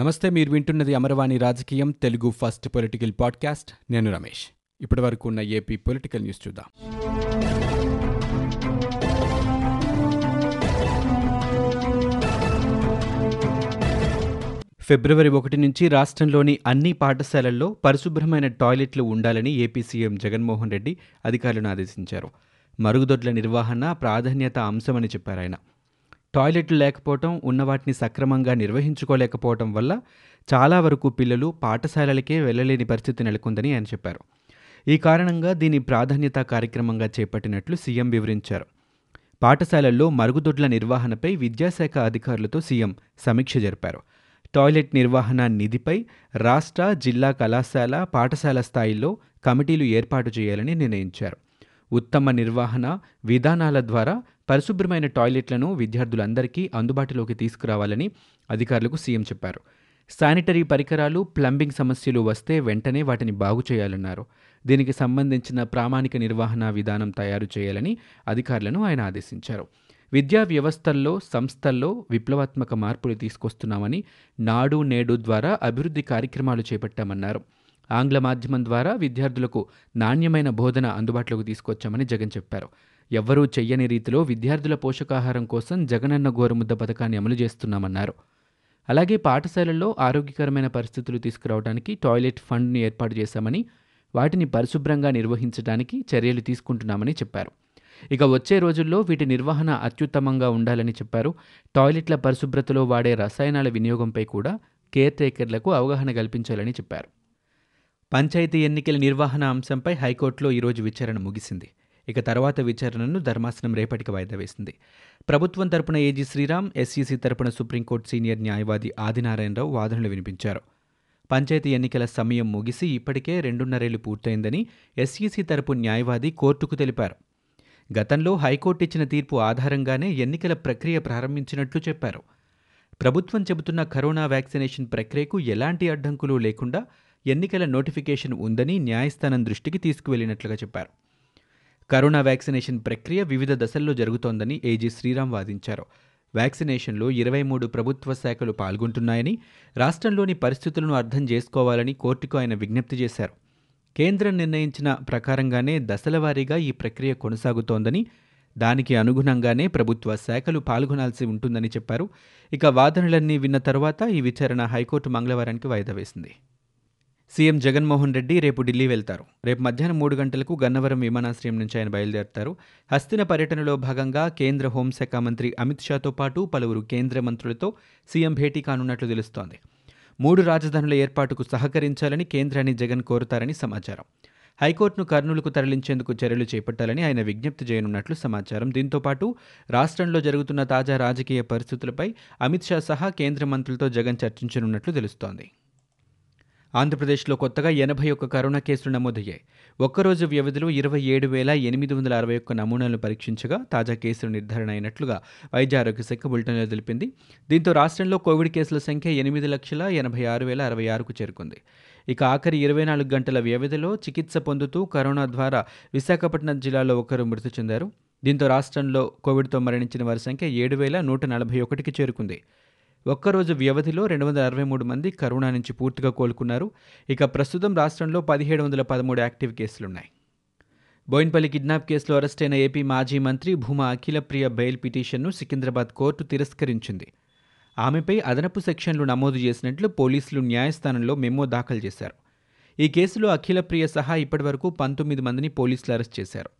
నమస్తే, మీరు వింటున్నది అమరవాణి రాజకీయం, తెలుగు ఫస్ట్ పొలిటికల్ పాడ్కాస్ట్. నేను రమేష్. ఇప్పటి వరకు ఉన్న ఏపీ పొలిటికల్ న్యూస్ చూద్దాం. ఫిబ్రవరి 1 నుంచి రాష్ట్రంలోని అన్ని పాఠశాలల్లో పరిశుభ్రమైన టాయిలెట్లు ఉండాలని ఏపీ సీఎం జగన్మోహన్ రెడ్డి అధికారులను ఆదేశించారు. మరుగుదొడ్ల నిర్వహణ ప్రాధాన్యత అంశమని చెప్పారు ఆయన. టాయిలెట్లు లేకపోవటం, ఉన్నవాటిని సక్రమంగా నిర్వహించుకోలేకపోవటం వల్ల చాలా వరకు పిల్లలు పాఠశాలలకే వెళ్ళలేని పరిస్థితి నెలకొందని ఆయన చెప్పారు. ఈ కారణంగా దీని ప్రాధాన్యత కార్యక్రమంగా చేపట్టినట్లు సీఎం వివరించారు. పాఠశాలల్లో మరుగుదొడ్ల నిర్వహణపై విద్యాశాఖ అధికారులతో సీఎం సమీక్ష జరిపారు. టాయిలెట్ నిర్వహణ నిధిపై రాష్ట్ర, జిల్లా, కళాశాల, పాఠశాల స్థాయిలో కమిటీలు ఏర్పాటు చేయాలని నిర్ణయించారు. ఉత్తమ నిర్వహణ విధానాల ద్వారా పరిశుభ్రమైన టాయిలెట్లను విద్యార్థులందరికీ అందుబాటులోకి తీసుకురావాలని అధికారులకు సీఎం చెప్పారు. శానిటరీ పరికరాలు, ప్లంబింగ్ సమస్యలు వస్తే వెంటనే వాటిని బాగు చేయాలన్నారు. దీనికి సంబంధించిన ప్రామాణిక నిర్వహణ విధానం తయారు చేయాలని అధికారులను ఆయన ఆదేశించారు. విద్యా వ్యవస్థల్లో, సంస్థల్లో విప్లవాత్మక మార్పులు తీసుకొస్తున్నామని, నాడు నేడు ద్వారా అభివృద్ధి కార్యక్రమాలు చేపట్టామన్నారు. ఆంగ్ల మాధ్యమం ద్వారా విద్యార్థులకు నాణ్యమైన బోధన అందుబాటులోకి తీసుకొచ్చామని జగన్ చెప్పారు. ఎవ్వరూ చెయ్యని రీతిలో విద్యార్థుల పోషకాహారం కోసం జగనన్న గోరుముద్ద పథకాన్ని అమలు చేస్తున్నామన్నారు. అలాగే పాఠశాలల్లో ఆరోగ్యకరమైన పరిస్థితులు తీసుకురావడానికి టాయిలెట్ ఫండ్ను ఏర్పాటు చేశామని, వాటిని పరిశుభ్రంగా నిర్వహించడానికి చర్యలు తీసుకుంటున్నామని చెప్పారు. ఇక వచ్చే రోజుల్లో వీటి నిర్వహణ అత్యుత్తమంగా ఉండాలని చెప్పారు. టాయిలెట్ల పరిశుభ్రతలో వాడే రసాయనాల వినియోగంపై కూడా కేర్ టేకర్లకు అవగాహన కల్పించాలని చెప్పారు. పంచాయతీ ఎన్నికల నిర్వహణ అంశంపై హైకోర్టులో ఈరోజు విచారణ ముగిసింది. ఇక తర్వాత విచారణను ధర్మాసనం రేపటికి వాయిదా వేసింది. ప్రభుత్వం తరపున ఏజీ శ్రీరామ్, ఎస్ఈసీ తరపున సుప్రీంకోర్టు సీనియర్ న్యాయవాది ఆదినారాయణరావు వాదనలు వినిపించారు. పంచాయతీ ఎన్నికల సమయం ముగిసి ఇప్పటికే 2.5 ఏళ్లు పూర్తయిందని ఎస్ఈసీ తరపు న్యాయవాది కోర్టుకు తెలిపారు. గతంలో హైకోర్టు ఇచ్చిన తీర్పు ఆధారంగానే ఎన్నికల ప్రక్రియ ప్రారంభించినట్లు చెప్పారు. ప్రభుత్వం చెబుతున్న కరోనా వ్యాక్సినేషన్ ప్రక్రియకు ఎలాంటి అడ్డంకులు లేకుండా ఎన్నికల నోటిఫికేషన్ ఉందని న్యాయస్థానం దృష్టికి తీసుకువెళ్లినట్లుగా చెప్పారు. కరోనా వ్యాక్సినేషన్ ప్రక్రియ వివిధ దశల్లో జరుగుతోందని ఏజీ శ్రీరామ్ వాదించారు. వ్యాక్సినేషన్లో 23 ప్రభుత్వ శాఖలు పాల్గొంటున్నాయని, రాష్ట్రంలోని పరిస్థితులను అర్థం చేసుకోవాలని కోర్టుకు ఆయన విజ్ఞప్తి చేశారు. కేంద్రం నిర్ణయించిన ప్రకారంగానే దశల వారీగా ఈ ప్రక్రియ కొనసాగుతోందని, దానికి అనుగుణంగానే ప్రభుత్వ శాఖలు పాల్గొనాల్సి ఉంటుందని చెప్పారు. ఇక వాదనలన్నీ విన్న తర్వాత ఈ విచారణ హైకోర్టు మంగళవారానికి వాయిదా వేసింది. సీఎం జగన్మోహన్ రెడ్డి రేపు ఢిల్లీ వెళ్తారు. రేపు మధ్యాహ్నం 3 గంటలకు గన్నవరం విమానాశ్రయం నుంచి ఆయన బయలుదేరతారు. హస్తిన పర్యటనలో భాగంగా కేంద్ర హోంశాఖ మంత్రి అమిత్ షాతో పాటు పలువురు కేంద్ర మంత్రులతో సీఎం భేటీ కానున్నట్లు తెలుస్తోంది. 3 రాజధానుల ఏర్పాటుకు సహకరించాలని కేంద్రాన్ని జగన్ కోరుతారని సమాచారం. హైకోర్టును కర్నూలుకు తరలించేందుకు చర్యలు చేపట్టాలని ఆయన విజ్ఞప్తి చేయనున్నట్లు సమాచారం. దీంతోపాటు రాష్ట్రంలో జరుగుతున్న తాజా రాజకీయ పరిస్థితులపై అమిత్ షా సహా కేంద్ర మంత్రులతో జగన్ చర్చించనున్నట్లు తెలుస్తోంది. ఆంధ్రప్రదేశ్లో కొత్తగా 81 కరోనా కేసులు నమోదయ్యాయి. ఒక్కరోజు వ్యవధిలో 27,861 నమూనాలను పరీక్షించగా తాజా కేసులు నిర్ధారణ అయినట్లుగా వైద్య ఆరోగ్య శాఖ బులెటిన్లో తెలిపింది. దీంతో రాష్ట్రంలో కోవిడ్ కేసుల సంఖ్య 8,86,066కు చేరుకుంది. ఇక ఆఖరి 24 గంటల వ్యవధిలో చికిత్స పొందుతూ కరోనా ద్వారా విశాఖపట్నం జిల్లాలో ఒకరు మృతి చెందారు. దీంతో రాష్ట్రంలో కోవిడ్తో మరణించిన వారి సంఖ్య 7,141కి చేరుకుంది. ఒక్కరోజు వ్యవధిలో 263 మంది కరోనా నుంచి పూర్తిగా కోలుకున్నారు. ఇక ప్రస్తుతం రాష్ట్రంలో 1,713 యాక్టివ్ కేసులున్నాయి. బోయిన్పల్లి కిడ్నాప్ కేసులో అరెస్ట్ అయిన ఏపీ మాజీ మంత్రి భూమా అఖిలప్రియ బెయిల్ పిటిషన్ను సికింద్రాబాద్ కోర్టు తిరస్కరించింది. ఆమెపై అదనపు సెక్షన్లు నమోదు చేసినట్లు పోలీసులు న్యాయస్థానంలో మెమో దాఖలు చేశారు. ఈ కేసులో అఖిలప్రియ సహా ఇప్పటివరకు 19 మందిని పోలీసులు అరెస్ట్ చేశారు.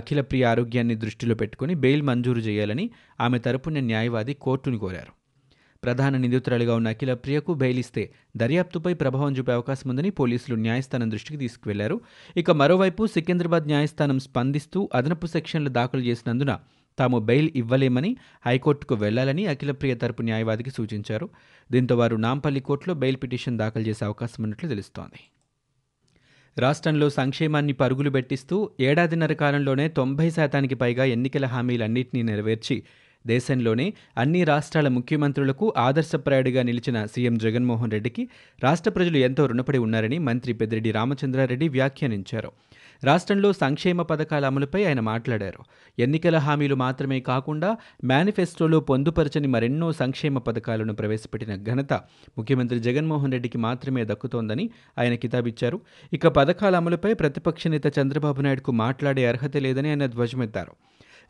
అఖిలప్రియ ఆరోగ్యాన్ని దృష్టిలో పెట్టుకుని బెయిల్ మంజూరు చేయాలని ఆమె తరపున న్యాయవాది కోర్టును కోరారు. ప్రధాన నిందితురాలిగా ఉన్న అఖిలప్రియకు బెయిల్ ఇస్తే దర్యాప్తుపై ప్రభావం చూపే అవకాశం ఉందని పోలీసులు న్యాయస్థానం దృష్టికి తీసుకువెళ్లారు. ఇక మరోవైపు సికింద్రాబాద్ న్యాయస్థానం స్పందిస్తూ అదనపు సెక్షన్లు దాఖలు చేసినందున తాము బెయిల్ ఇవ్వలేమని, హైకోర్టుకు వెళ్లాలని అఖిలప్రియ తరపు న్యాయవాదికి సూచించారు. దీంతో వారు నాంపల్లి కోర్టులో బెయిల్ పిటిషన్ దాఖలు చేసే అవకాశం ఉన్నట్లు తెలుస్తోంది. రాష్ట్రంలో సంక్షేమాన్ని పరుగులు పెట్టిస్తూ 1.5 ఏళ్ల కాలంలోనే 90% పైగా ఎన్నికల హామీలన్నింటినీ నెరవేర్చి దేశంలోనే అన్ని రాష్ట్రాల ముఖ్యమంత్రులకు ఆదర్శప్రాయుడిగా నిలిచిన సీఎం జగన్మోహన్ రెడ్డికి రాష్ట్ర ప్రజలు ఎంతో రుణపడి ఉన్నారని మంత్రి పెద్దిరెడ్డి రామచంద్రారెడ్డి వ్యాఖ్యానించారు. రాష్ట్రంలో సంక్షేమ పథకాల అమలుపై ఆయన మాట్లాడారు. ఎన్నికల హామీలు మాత్రమే కాకుండా మేనిఫెస్టోలో పొందుపరచని మరెన్నో సంక్షేమ పథకాలను ప్రవేశపెట్టిన ఘనత ముఖ్యమంత్రి జగన్మోహన్ రెడ్డికి మాత్రమే దక్కుతోందని ఆయన కితాబిచ్చారు. ఇక పథకాల అమలుపై ప్రతిపక్ష నేత చంద్రబాబు నాయుడుకు మాట్లాడే అర్హత లేదని ఆయన ధ్వజమెత్తారు.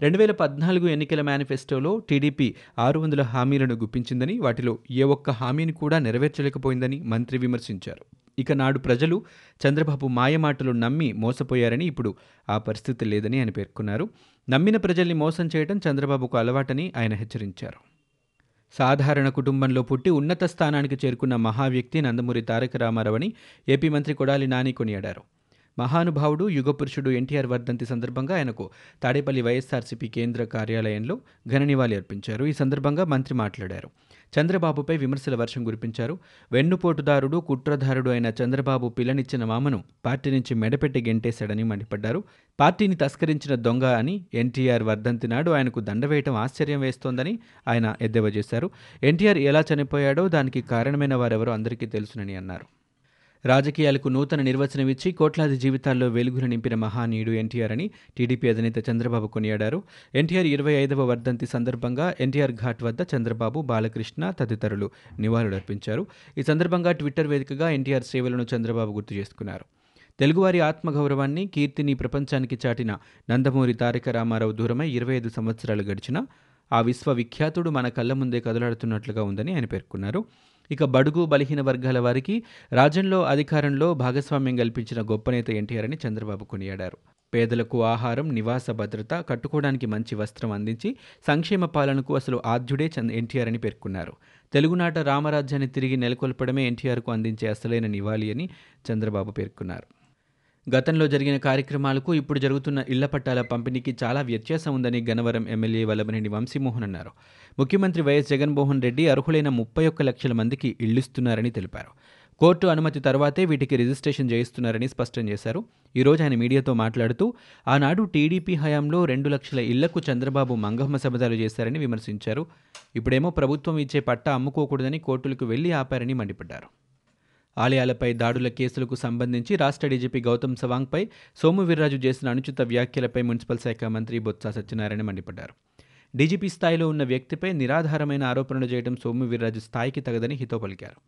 2014 ఎన్నికల మేనిఫెస్టోలో టీడీపీ 600 హామీలను గుప్పించిందని, వాటిలో ఏ ఒక్క హామీని కూడా నెరవేర్చలేకపోయిందని మంత్రి విమర్శించారు. ఇక నాడు ప్రజలు చంద్రబాబు మాయమాటలు నమ్మి మోసపోయారని, ఇప్పుడు ఆ పరిస్థితి లేదని ఆయన పేర్కొన్నారు. నమ్మిన ప్రజల్ని మోసం చేయడం చంద్రబాబుకు అలవాటని ఆయన హెచ్చరించారు. సాధారణ కుటుంబంలో పుట్టి ఉన్నత స్థానానికి చేరుకున్న మహావ్యక్తి నందమూరి తారక రామారావు అని ఏపీ మంత్రి కొడాలి నాని కొనియాడారు. మహానుభావుడు యుగపురుషుడు ఎన్టీఆర్ వర్ధంతి సందర్భంగా ఆయనకు తాడేపల్లి వైఎస్ఆర్సీపీ కేంద్ర కార్యాలయంలో ఘన నివాళి అర్పించారు. ఈ సందర్భంగా మంత్రి మాట్లాడారు. చంద్రబాబుపై విమర్శల వర్షం కురిపించారు. వెన్నుపోటుదారుడు, కుట్రదారుడు అయిన చంద్రబాబు పిల్లనిచ్చిన మామను పార్టీ నుంచి మెడపెట్టి గెంటేశాడని మండిపడ్డారు. పార్టీని తస్కరించిన దొంగ అని ఎన్టీఆర్ వర్ధంతి నాడు ఆయనకు దండవేయటం ఆశ్చర్యం వేస్తోందని ఆయన ఎద్దేవా చేశారు. ఎన్టీఆర్ ఎలా చనిపోయాడో, దానికి కారణమైన వారెవరో అందరికీ తెలుసునని అన్నారు. రాజకీయాలకు నూతన నిర్వచనం ఇచ్చి కోట్లాది జీవితాల్లో వెలుగును నింపిన మహానీయుడు ఎన్టీఆర్ అని టీడీపీ అధినేత చంద్రబాబు కొనియాడారు. ఎన్టీఆర్ 25వ వర్ధంతి సందర్భంగా ఎన్టీఆర్ ఘాట్ వద్ద చంద్రబాబు, బాలకృష్ణ తదితరులు నివాళులర్పించారు. ఈ సందర్భంగా ట్విట్టర్ వేదికగా ఎన్టీఆర్ సేవలను చంద్రబాబు గుర్తు చేసుకున్నారు. తెలుగువారి ఆత్మగౌరవాన్ని, కీర్తిని ప్రపంచానికి చాటిన నందమూరి తారక రామారావు దూరమై 25 సంవత్సరాలు గడిచినా ఆ విశ్వవిఖ్యాతుడు మన కళ్ళ ముందే కదలాడుతున్నట్లుగా ఉందని ఆయన పేర్కొన్నారు. ఇక బడుగు బలహీన వర్గాల వారికి రాజ్యంలో, అధికారంలో భాగస్వామ్యం కల్పించిన గొప్ప నేత ఎన్టీఆర్ అని చంద్రబాబు కొనియాడారు. పేదలకు ఆహారం, నివాస భద్రత, కట్టుకోవడానికి మంచి వస్త్రం అందించి సంక్షేమ పాలనకు అసలు ఆద్యుడే ఎన్టీఆర్ అని పేర్కొన్నారు. తెలుగునాట రామరాజ్యాన్ని తిరిగి నెలకొల్పడమే ఎన్టీఆర్కు అందించే అసలైన నివాళి అని చంద్రబాబు పేర్కొన్నారు. గతంలో జరిగిన కార్యక్రమాలకు ఇప్పుడు జరుగుతున్న ఇళ్ల పట్టాల పంపిణీకి చాలా వ్యత్యాసం ఉందని గన్నవరం ఎమ్మెల్యే వలమినేని వంశీమోహన్ అన్నారు. ముఖ్యమంత్రి వైఎస్ జగన్మోహన్ రెడ్డి అర్హులైన 31 లక్షల మందికి ఇళ్లిస్తున్నారని తెలిపారు. కోర్టు అనుమతి తర్వాతే వీటికి రిజిస్ట్రేషన్ చేయిస్తున్నారని స్పష్టం చేశారు. ఈరోజు ఆయన మీడియాతో మాట్లాడుతూ ఆనాడు టీడీపీ హయాంలో 2 లక్షల ఇళ్లకు చంద్రబాబు మంగమ్మ సబదాలు చేశారని విమర్శించారు. ఇప్పుడేమో ప్రభుత్వం ఇచ్చే పట్టా అమ్ముకోకూడదని కోర్టులకు వెళ్లి ఆపారని మండిపడ్డారు. ఆలయాలపై దాడుల కేసులకు సంబంధించి రాష్ట్ర డీజీపీ గౌతమ్ సవాంగ్పై సోము వీర్రాజు చేసిన అనుచిత వ్యాఖ్యలపై మున్సిపల్ శాఖ మంత్రి బొత్స సత్యనారాయణ మండిపడ్డారు. డీజీపీ స్థాయిలో ఉన్న వ్యక్తిపై నిరాధారమైన ఆరోపణలు చేయడం సోము వీర్రాజు స్థాయికి తగదని హితో పలికారు.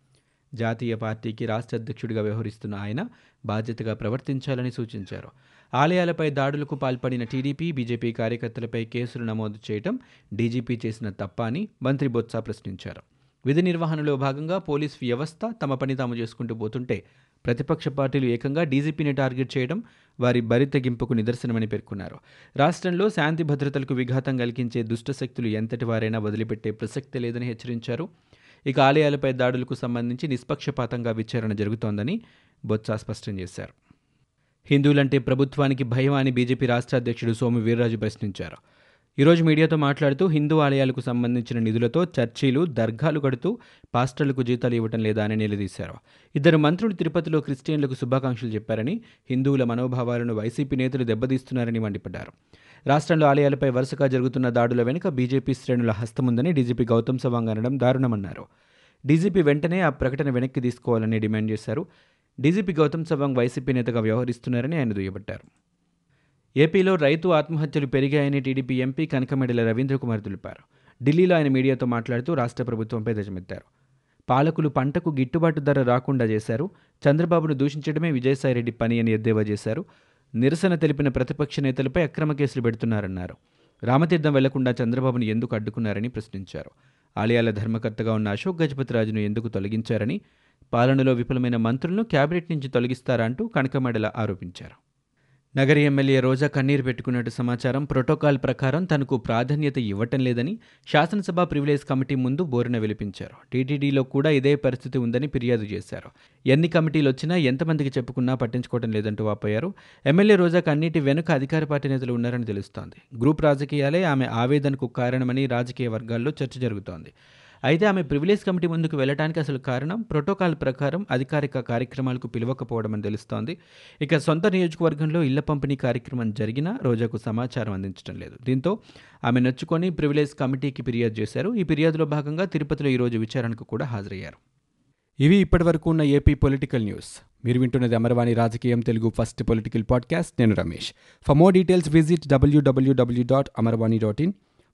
జాతీయ పార్టీకి రాష్ట్ర అధ్యక్షుడిగా వ్యవహరిస్తున్న ఆయన బాధ్యతగా ప్రవర్తించాలని సూచించారు. ఆలయాలపై దాడులకు పాల్పడిన టీడీపీ, బీజేపీ కార్యకర్తలపై కేసులు నమోదు చేయడం డీజీపీ చేసిన తప్ప అని మంత్రి బొత్స ప్రశ్నించారు. విధి నిర్వహణలో భాగంగా పోలీస్ వ్యవస్థ తమ పని తాము చేసుకుంటూ పోతుంటే ప్రతిపక్ష పార్టీలు ఏకంగా డీజీపీని టార్గెట్ చేయడం వారి బరితెగింపుకు నిదర్శనమని పేర్కొన్నారు. రాష్ట్రంలో శాంతి భద్రతలకు విఘాతం కలిగించే దుష్టశక్తులు ఎంతటి వారైనా వదిలిపెట్టే ప్రసక్తి లేదని హెచ్చరించారు. ఇక ఆలయాలపై దాడులకు సంబంధించి నిష్పక్షపాతంగా విచారణ జరుగుతోందని బొత్స స్పష్టం చేశారు. హిందువులంటే ప్రభుత్వానికి భయం అని బీజేపీ రాష్ట్ర అధ్యక్షుడు సోము వీర్రాజు ప్రశ్నించారు. ఈరోజు మీడియాతో మాట్లాడుతూ హిందూ ఆలయాలకు సంబంధించిన నిధులతో చర్చీలు, దర్గాలు కడుతూ పాస్టర్లకు జీతాలు ఇవ్వటం లేదా అని నిలదీశారు. ఇద్దరు మంత్రులు తిరుపతిలో క్రిస్టియన్లకు శుభాకాంక్షలు చెప్పారని, హిందువుల మనోభావాలను వైసీపీ నేతలు దెబ్బతీస్తున్నారని మండిపడ్డారు. రాష్ట్రంలో ఆలయాలపై వరుసగా జరుగుతున్న దాడుల వెనుక బీజేపీ శ్రేణుల హస్తముందని డీజీపీ గౌతమ్ సవాంగ్ అనడం దారుణమన్నారు. డీజీపీ వెంటనే ఆ ప్రకటన వెనక్కి తీసుకోవాలని డిమాండ్ చేశారు. డీజీపీ గౌతమ్ సవాంగ్ వైసీపీ నేతగా వ్యవహరిస్తున్నారని ఆయన దుయ్యబట్టారు. ఏపీలో రైతు ఆత్మహత్యలు పెరిగాయని టీడీపీ ఎంపీ కనకమడల రవీంద్రకుమార్ తెలిపారు. ఢిల్లీలో ఆయన మీడియాతో మాట్లాడుతూ రాష్ట్ర ప్రభుత్వంపై ధ్వజమెత్తారు. పాలకులు పంటకు గిట్టుబాటు ధర రాకుండా చేశారు. చంద్రబాబును దూషించడమే విజయసాయిరెడ్డి పని అని ఎద్దేవా చేశారు. నిరసన తెలిపిన ప్రతిపక్ష నేతలపై అక్రమ కేసులు పెడుతున్నారన్నారు. రామతీర్థం వెళ్లకుండా చంద్రబాబును ఎందుకు అడ్డుకున్నారని ప్రశ్నించారు. ఆలయాల ధర్మకర్తగా ఉన్న అశోక్ గజపతిరాజును ఎందుకు తొలగించారని, పాలనలో విఫలమైన మంత్రులను క్యాబినెట్ నుంచి తొలగిస్తారా అంటూ కనకమడల ఆరోపించారు. నగరి ఎమ్మెల్యే రోజా కన్నీరు పెట్టుకున్నట్టు సమాచారం. ప్రోటోకాల్ ప్రకారం తనకు ప్రాధాన్యత ఇవ్వటం లేదని శాసనసభ ప్రివిలేజ్ కమిటీ ముందు బోరున విలిపించారు. టీటీడీలో కూడా ఇదే పరిస్థితి ఉందని ఫిర్యాదు చేశారు. ఎన్ని కమిటీలు వచ్చినా, ఎంతమందికి చెప్పుకున్నా పట్టించుకోవటం లేదంటూ వాపోయారు. ఎమ్మెల్యే రోజా కన్నీటి వెనుక అధికార పార్టీ నేతలు ఉన్నారని తెలుస్తోంది. గ్రూప్ రాజకీయాలే ఆమె ఆవేదనకు కారణమని రాజకీయ వర్గాల్లో చర్చ జరుగుతోంది. అయితే ఆమె ప్రివిలేజ్ కమిటీ ముందుకు వెళ్లడానికి అసలు కారణం ప్రోటోకాల్ ప్రకారం అధికారిక కార్యక్రమాలకు పిలవకపోవడం అని తెలుస్తోంది. ఇక సొంత నియోజకవర్గంలో ఇళ్ల పంపిణీ కార్యక్రమం జరిగినా రోజాకు సమాచారం అందించడం లేదు. దీంతో ఆమె నొచ్చుకొని ప్రివిలేజ్ కమిటీకి ఫిర్యాదు చేశారు. ఈ ఫిర్యాదులో భాగంగా తిరుపతిలో ఈరోజు విచారణకు కూడా హాజరయ్యారు. ఇవి ఇప్పటివరకు ఉన్న ఏపీ పొలిటికల్ న్యూస్. మీరు వింటున్నది అమరవాణి రాజకీయం, తెలుగు ఫస్ట్ పొలిటికల్ పాడ్కాస్ట్. నేను Ramesh. For more details visit www.amarvani.in.